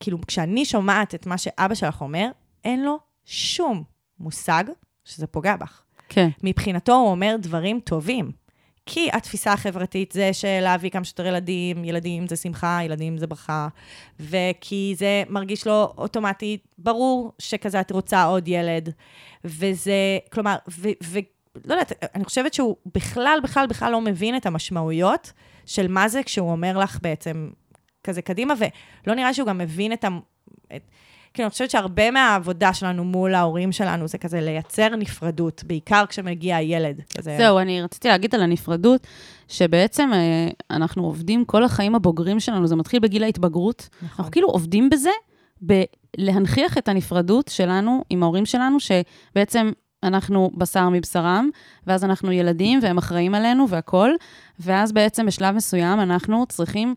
כאילו כשאני שומעת את מה שאבא שלך אומר, אין לו שום מושג שזה פוגע בך. כן. מבחינתו הוא אומר דברים טובים, כי התפיסה החברתית זה שלהביא כמה שיותר ילדים, ילדים זה שמחה, ילדים זה ברכה, וכי זה מרגיש לו אוטומטית, ברור שכזה את רוצה עוד ילד, וזה, כלומר, ו... ו- לא יודעת, אני חושבת שהוא בכלל, בכלל, בכלל לא מבין את המשמעויות של מה זה כשהוא אומר לך בעצם כזה קדימה, ולא נראה שהוא גם מבין את ה... את... כאילו, אני חושבת שהרבה מהעבודה שלנו מול ההורים שלנו זה כזה לייצר נפרדות, בעיקר כשמגיע הילד. כזה... זהו, אני רציתי להגיד על הנפרדות, שבעצם אנחנו עובדים כל החיים הבוגרים שלנו, זה מתחיל בגיל ההתבגרות, נכון. אנחנו כאילו עובדים בזה, בלהנכיח את הנפרדות שלנו עם ההורים שלנו, שבעצם... אנחנו בשר מבשרם, ואז אנחנו ילדים, והם אחראים עלינו, והכל, ואז בעצם בשלב מסוים אנחנו צריכים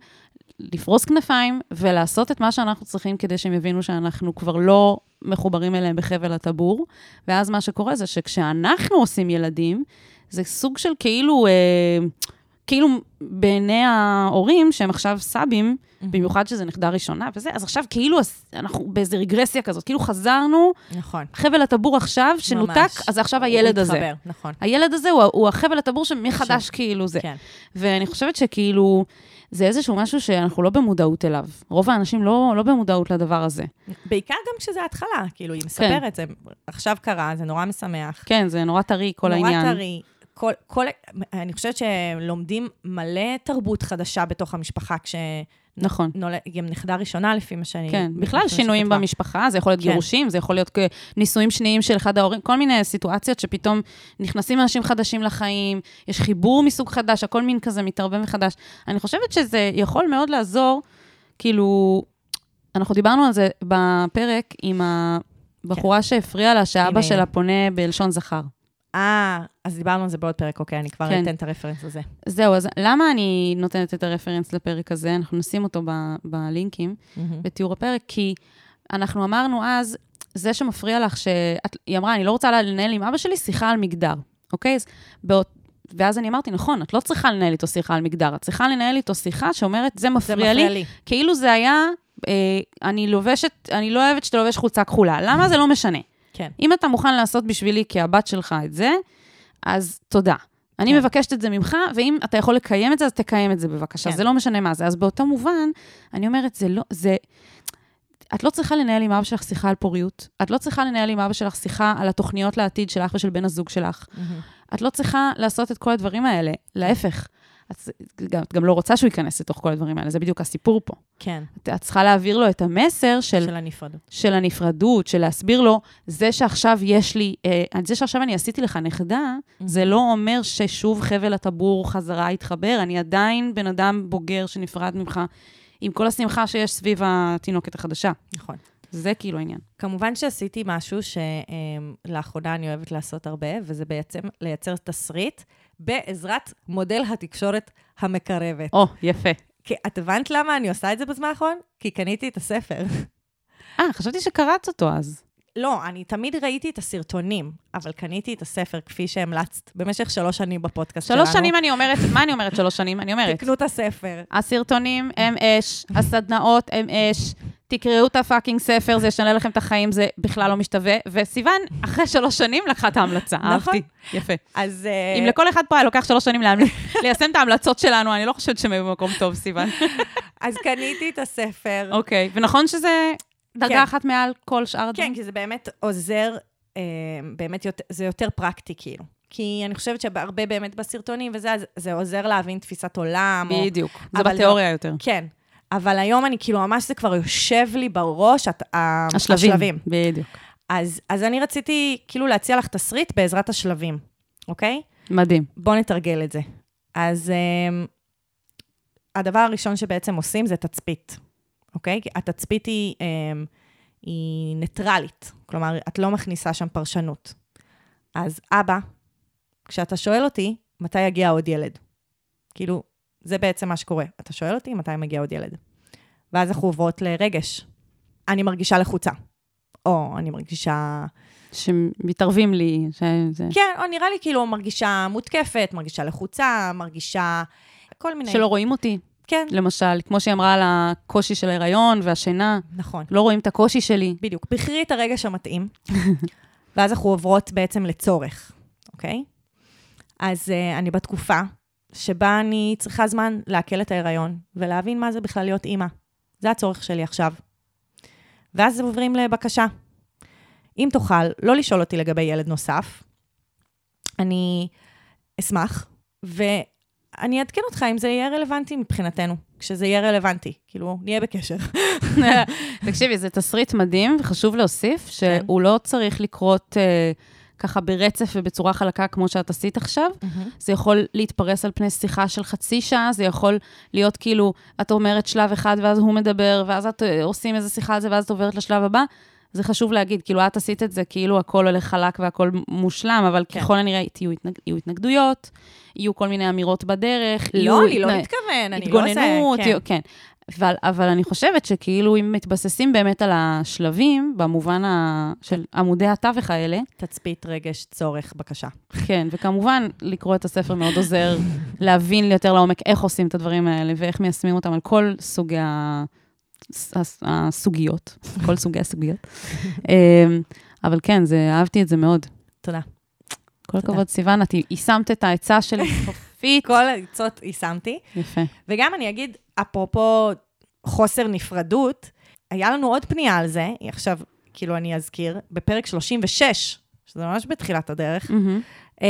לפרוס כנפיים, ולעשות את מה שאנחנו צריכים, כדי שהם יבינו שאנחנו כבר לא מחוברים אליהם בחבל הטבור, ואז מה שקורה זה שכשאנחנו עושים ילדים, זה סוג של כאילו, אה, כאילו בעיני ההורים, שהם עכשיו סאבים, במיוחד שזה נכדה ראשונה, וזה, אז עכשיו כאילו, אנחנו באיזו רגרסיה כזאת, כאילו חזרנו, נכון. חבל הטבור עכשיו, שנותק, ממש. אז עכשיו הילד הזה. מתחבר, נכון. הילד הזה הוא, הוא החבל הטבור שמחדש כאילו זה. כן. ואני חושבת שכאילו, זה איזשהו משהו שאנחנו לא במודעות אליו. רוב האנשים לא, לא במודעות לדבר הזה. בעיקר גם כשזה ההתחלה, כאילו, היא מספרת, כן. זה עכשיו קרה, זה נורא משמח. כן, זה נורא טרי כל נורא העניין. נורא טרי. כל, כל, אני חושבת שלומדים מלא תרבות חדשה בתוך המשפחה, כש... נכון. גם נכדה ראשונה לפי מה שאני... כן, בכלל שינויים במשפחה, זה יכול להיות גירושים, זה יכול להיות נישואים שניים של אחד ההורים, כל מיני סיטואציות שפתאום נכנסים אנשים חדשים לחיים, יש חיבור מסוג חדש, הכל מין כזה מתערבב מחדש. אני חושבת שזה יכול מאוד לעזור, כאילו, אנחנו דיברנו על זה בפרק עם הבחורה שהפריעה לה, שהאבא שלה פונה בלשון זכר. אה, אז דיברנו על זה בעוד פרק, אוקיי, אני כבר אתן את הרפרנס הזה. זהו, אז למה אני נותנת את הרפרנס לפרק הזה? אנחנו נשים אותו בלינקים, בתיאור הפרק, כי אנחנו אמרנו אז, זה שמפריע לך, שהיא אמרה, אני לא רוצה לנהל עם אבא שלי שיחה על מגדר, אוקיי? ואז אני אמרתי, נכון, את לא צריכה לנהל איתו שיחה על מגדר, את צריכה לנהל איתו שיחה שאומרת, זה מפריע לי, כאילו זה היה, אני לובשת, אני לא אוהבת שאתה לובש חולצה כחולה, למה זה לא משנה? כן. אם אתה מוכן לעשות בשבילי כהבת שלך את זה, אז תודה. כן. אני מבקשת את זה ממך, ואם אתה יכול לקיים את זה, אז תקיים את זה בבקשה. כן. זה לא משנה מה זה. אז באותו מובן, אני אומרת, זה לא, זה... את לא צריכה לנהל עם אבא שלך שיחה על פוריות. את לא צריכה לנהל עם אבא שלך שיחה על התוכניות לעתיד שלך ושל בן הזוג שלך. Mm-hmm. את לא צריכה לעשות את כל הדברים האלה. להפך. את גם, גם לא רוצה שהוא ייכנס לתוך כל הדברים האלה, זה בדיוק הסיפור פה. כן. את, את צריכה להעביר לו את המסר של, של הנפרדות. של הנפרדות, של להסביר לו, זה שעכשיו יש לי, אה, זה שעכשיו אני עשיתי לך נכדה, mm-hmm. זה לא אומר ששוב חבל הטבור חזרה יתחבר, אני עדיין בן אדם בוגר שנפרד ממך, עם כל השמחה שיש סביב התינוקת החדשה. נכון. זה כאילו העניין. כמובן שעשיתי משהו שלאחרונה אני אוהבת לעשות הרבה, וזה בעצם לייצר תסריט, בעזרת מודל התקשורת המקרבת. או, יפה. כי את הבנת למה אני עושה את זה בזמן האחרון? כי קניתי את הספר. אה, חשבתי שקראת אותו אז. לא, אני תמיד ראיתי את הסרטונים, אבל קניתי את הספר כפי שהמלצת במשך שלוש שנים בפודקאסט שלנו. שלוש שנים אני אומרת, מה אני אומרת שלוש שנים? אני אומרת. תקנו את הספר. הסרטונים הם אש, הסדנאות הם אש, תקראו את הפאקינג ספר, זה ישנה לכם את החיים, זה בכלל לא משתווה, וסיוון, אחרי שלוש שנים לקחה את ההמלצה, אהבתי, יפה. אז אם לכל אחד פה לוקח שלוש שנים ליישם את ההמלצות שלנו, אני לא חושבת שהם במקום טוב, סיוון. אז קניתי את הספר. אוקיי, ונכון שזה דרגה אחת מעל כל שאר דברים? כן, כי זה באמת עוזר, באמת זה יותר פרקטי כאילו. כי אני חושבת שהרבה באמת בסרטונים, וזה עוזר להבין תפיסת עולם. בדיוק, זה בתיאוריה יותר. כן. אבל היום אני כאילו ממש, זה כבר יושב לי בראש, השלבים. השלבים. בדיוק. אז, אז אני רציתי כאילו להציע לך תסריט בעזרת השלבים, אוקיי? מדהים. בוא נתרגל את זה. אז um, הדבר הראשון שבעצם עושים זה תצפית, אוקיי? התצפית היא, um, היא ניטרלית, כלומר, את לא מכניסה שם פרשנות. אז אבא, כשאתה שואל אותי, מתי יגיע עוד ילד? כאילו, זה בעצם מה שקורה. אתה שואל אותי מתי מגיע עוד ילד. ואז אנחנו עוברות לרגש. אני מרגישה לחוצה. או אני מרגישה... שמתערבים לי. ש... זה... כן, או נראה לי כאילו מרגישה מותקפת, מרגישה לחוצה, מרגישה כל מיני... שלא רואים אותי. כן. למשל, כמו שהיא אמרה על הקושי של ההיריון והשינה. נכון. לא רואים את הקושי שלי. בדיוק. בחרי את הרגש המתאים. ואז אנחנו עוברות בעצם לצורך. אוקיי? אז uh, אני בתקופה... שבה אני צריכה זמן להקל את ההיריון, ולהבין מה זה בכלל להיות אימא. זה הצורך שלי עכשיו. ואז עוברים לבקשה. אם תוכל, לא לשאול אותי לגבי ילד נוסף, אני אשמח, ואני אעדכן אותך אם זה יהיה רלוונטי מבחינתנו, כשזה יהיה רלוונטי. כאילו, נהיה בקשר. תקשיבי, זה תסריט מדהים, וחשוב להוסיף, שהוא לא צריך לקרות... ככה ברצף ובצורה חלקה כמו שאת עשית עכשיו, mm-hmm. זה יכול להתפרס על פני שיחה של חצי שעה, זה יכול להיות כאילו, את אומרת שלב אחד ואז הוא מדבר, ואז את עושים איזה שיחה על זה, ואז את עוברת לשלב הבא, זה חשוב להגיד, כאילו את עשית את זה, כאילו הכל הולך חלק והכל מושלם, אבל כן. ככל הנראה יהיו, התנג... יהיו התנגדויות, יהיו כל מיני אמירות בדרך, לא, יהיו... אני לא נה... מתכוון, אני לא עושה, כן. יהיו... כן. אבל, אבל אני חושבת שכאילו אם מתבססים באמת על השלבים, במובן ה... של עמודי התווך האלה... תצפית רגש צורך בקשה. כן, וכמובן לקרוא את הספר מאוד עוזר להבין יותר לעומק איך עושים את הדברים האלה, ואיך מיישמים אותם על כל סוגי הסוגיות. כל סוגי הסוגיות. אבל כן, זה, אהבתי את זה מאוד. תודה. כל הכבוד סיוון, את יישמת את העצה שלי חופית. כל העצות יישמתי. יפה. וגם אני אגיד... אפרופו חוסר נפרדות, היה לנו עוד פנייה על זה, עכשיו, כאילו אני אזכיר, בפרק שלושים ושש, שזה ממש בתחילת הדרך, mm-hmm.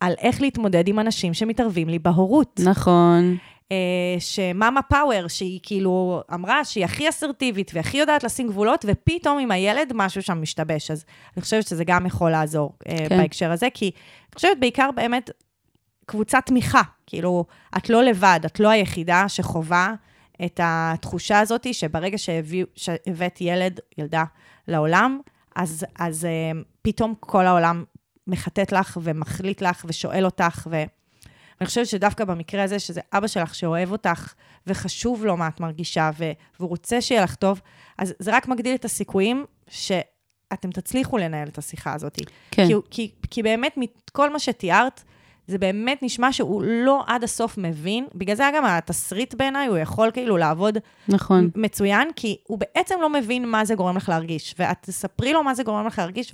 על איך להתמודד עם אנשים שמתערבים לי בהורות. נכון. שמאמה פאוור, שהיא כאילו אמרה שהיא הכי אסרטיבית, והכי יודעת לשים גבולות, ופתאום עם הילד משהו שם משתבש, אז אני חושבת שזה גם יכול לעזור כן. בהקשר הזה, כי אני חושבת בעיקר באמת, קבוצת תמיכה, כאילו, את לא לבד, את לא היחידה שחובה את התחושה הזאת, שברגע שהבאת ילד, ילדה, לעולם, אז, אז פתאום כל העולם מחטט לך ומחליט לך ושואל אותך, ואני חושבת שדווקא במקרה הזה, שזה אבא שלך שאוהב אותך, וחשוב לו מה את מרגישה, והוא רוצה שיהיה לך טוב, אז זה רק מגדיל את הסיכויים ש... אתם תצליחו לנהל את השיחה הזאת. כן. כי, כי, כי באמת, כל מה שתיארת, זה באמת נשמע שהוא לא עד הסוף מבין, בגלל זה גם התסריט בעיניי, הוא יכול כאילו לעבוד נכון. מצוין, כי הוא בעצם לא מבין מה זה גורם לך להרגיש, ואת תספרי לו מה זה גורם לך להרגיש,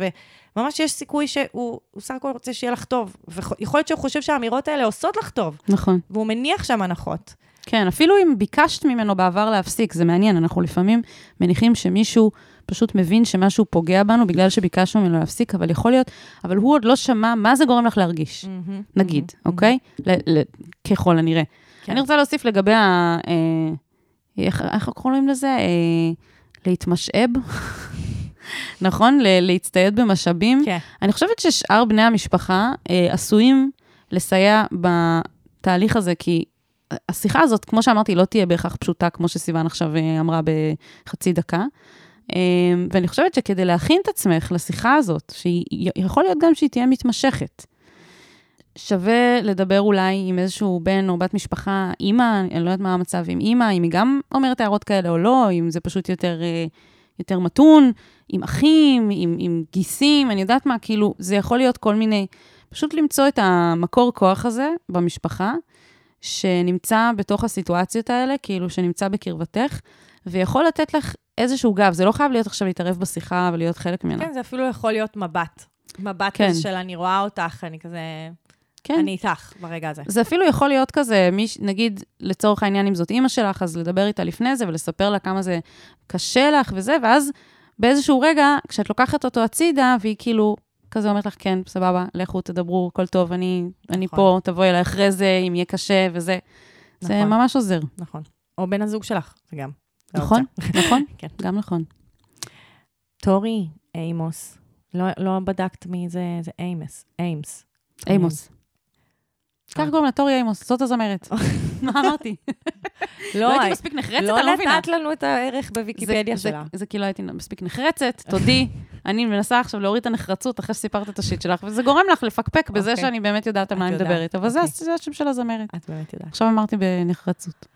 וממש יש סיכוי שהוא סך הכל רוצה שיהיה לך טוב, ויכול להיות שהוא חושב שהאמירות האלה עושות לך טוב, נכון. והוא מניח שם הנחות. כן, אפילו אם ביקשת ממנו בעבר להפסיק, זה מעניין, אנחנו לפעמים מניחים שמישהו פשוט מבין שמשהו פוגע בנו, בגלל שביקשנו ממנו להפסיק, אבל יכול להיות, אבל הוא עוד לא שמע מה זה גורם לך להרגיש, נגיד, אוקיי? ככל הנראה. אני רוצה להוסיף לגבי, איך קוראים לזה? להתמשאב, נכון? להצטייד במשאבים. אני חושבת ששאר בני המשפחה עשויים לסייע בתהליך הזה, כי השיחה הזאת, כמו שאמרתי, לא תהיה בהכרח פשוטה, כמו שסיוון עכשיו אמרה בחצי דקה, ואני חושבת שכדי להכין את עצמך לשיחה הזאת, שיכול להיות גם שהיא תהיה מתמשכת, שווה לדבר אולי עם איזשהו בן או בת משפחה, אימא, אני לא יודעת מה המצב עם אימא, אם היא גם אומרת הערות כאלה או לא, אם זה פשוט יותר, יותר מתון, עם אחים, עם, עם גיסים, אני יודעת מה, כאילו, זה יכול להיות כל מיני, פשוט למצוא את המקור כוח הזה במשפחה, שנמצא בתוך הסיטואציות האלה, כאילו שנמצא בקרבתך, ויכול לתת לך איזשהו גב, זה לא חייב להיות עכשיו להתערב בשיחה ולהיות חלק ממנה. כן, זה אפילו יכול להיות מבט. מבט כן. של אני רואה אותך, אני כזה... כן. אני איתך ברגע הזה. זה אפילו יכול להיות כזה, מי, נגיד, לצורך העניין, אם זאת אימא שלך, אז לדבר איתה לפני זה ולספר לה כמה זה קשה לך וזה, ואז באיזשהו רגע, כשאת לוקחת אותו הצידה, והיא כאילו כזה אומרת לך, כן, סבבה, לכו, תדברו, כל טוב, אני, נכון. אני פה, תבואי אליי אחרי זה, אם יהיה קשה וזה. נכון. זה ממש עוזר. נכון. או בן הזוג שלך, זה גם. נכון, נכון, כן. גם נכון. טורי איימוס, לא, לא בדקת מי זה, זה איימס, איימס. איימוס. כך גורם לטורי אימוס, זאת הזמרת. מה אמרתי? לא הייתי מספיק נחרצת, לא נתת לנו את הערך בוויקיפדיה שלה. זה כי לא הייתי מספיק נחרצת, תודי, אני מנסה עכשיו להוריד את הנחרצות אחרי שסיפרת את השיט שלך, וזה גורם לך לפקפק בזה שאני באמת יודעת על מה אני מדברת, אבל זה השם של הזמרת. את באמת יודעת. עכשיו אמרתי בנחרצות.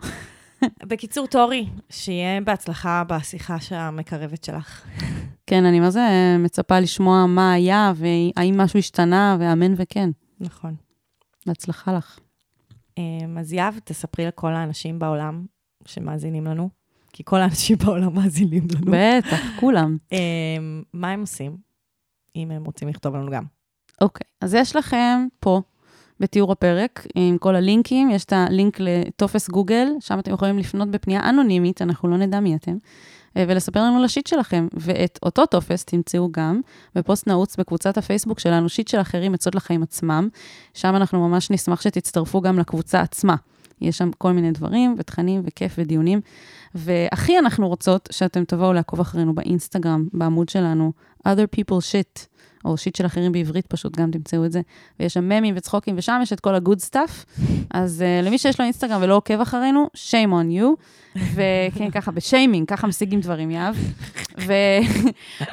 בקיצור, טורי, שיהיה בהצלחה בשיחה המקרבת שלך. כן, אני מה זה מצפה לשמוע מה היה, והאם משהו השתנה, ואמן וכן. נכון. בהצלחה לך. אז יהב, תספרי לכל האנשים בעולם שמאזינים לנו, כי כל האנשים בעולם מאזינים לנו. בטח, כולם. מה הם עושים, אם הם רוצים לכתוב לנו גם? אוקיי, אז יש לכם פה, בתיאור הפרק, עם כל הלינקים, יש את הלינק לטופס גוגל, שם אתם יכולים לפנות בפנייה אנונימית, אנחנו לא נדע מי אתם, ולספר לנו לשיט שלכם, ואת אותו טופס תמצאו גם, בפוסט נעוץ בקבוצת הפייסבוק שלנו, שיט של אחרים, עצות לחיים עצמם, שם אנחנו ממש נשמח שתצטרפו גם לקבוצה עצמה, יש שם כל מיני דברים, ותכנים, וכיף, ודיונים, והכי אנחנו רוצות שאתם תבואו לעקוב אחרינו באינסטגרם, בעמוד שלנו, other people shit, או שיט של אחרים בעברית פשוט, גם תמצאו את זה, ויש שם ממים וצחוקים, ושם יש את כל הגוד סטאף, אז uh, למי שיש לו אינסטגרם ולא עוקב אחרינו, shame on you, וכן, ככה בשיימינג, ככה משיגים דברים, יהב, ו...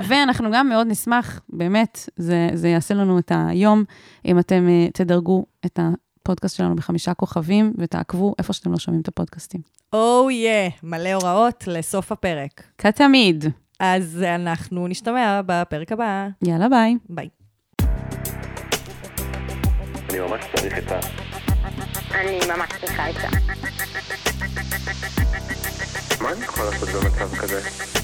ואנחנו גם מאוד נשמח, באמת, זה, זה יעשה לנו את היום, אם אתם uh, תדרגו את הפודקאסט שלנו בחמישה כוכבים, ותעקבו איפה שאתם לא שומעים את הפודקאסטים. או oh, יה, yeah. מלא הוראות לסוף הפרק. כתמיד. אז אנחנו נשתמע בפרק הבא. יאללה, ביי. ביי. אני ממש צריך את ה... אני ממש צריכה את ה... מה אני יכול לעשות במצב כזה?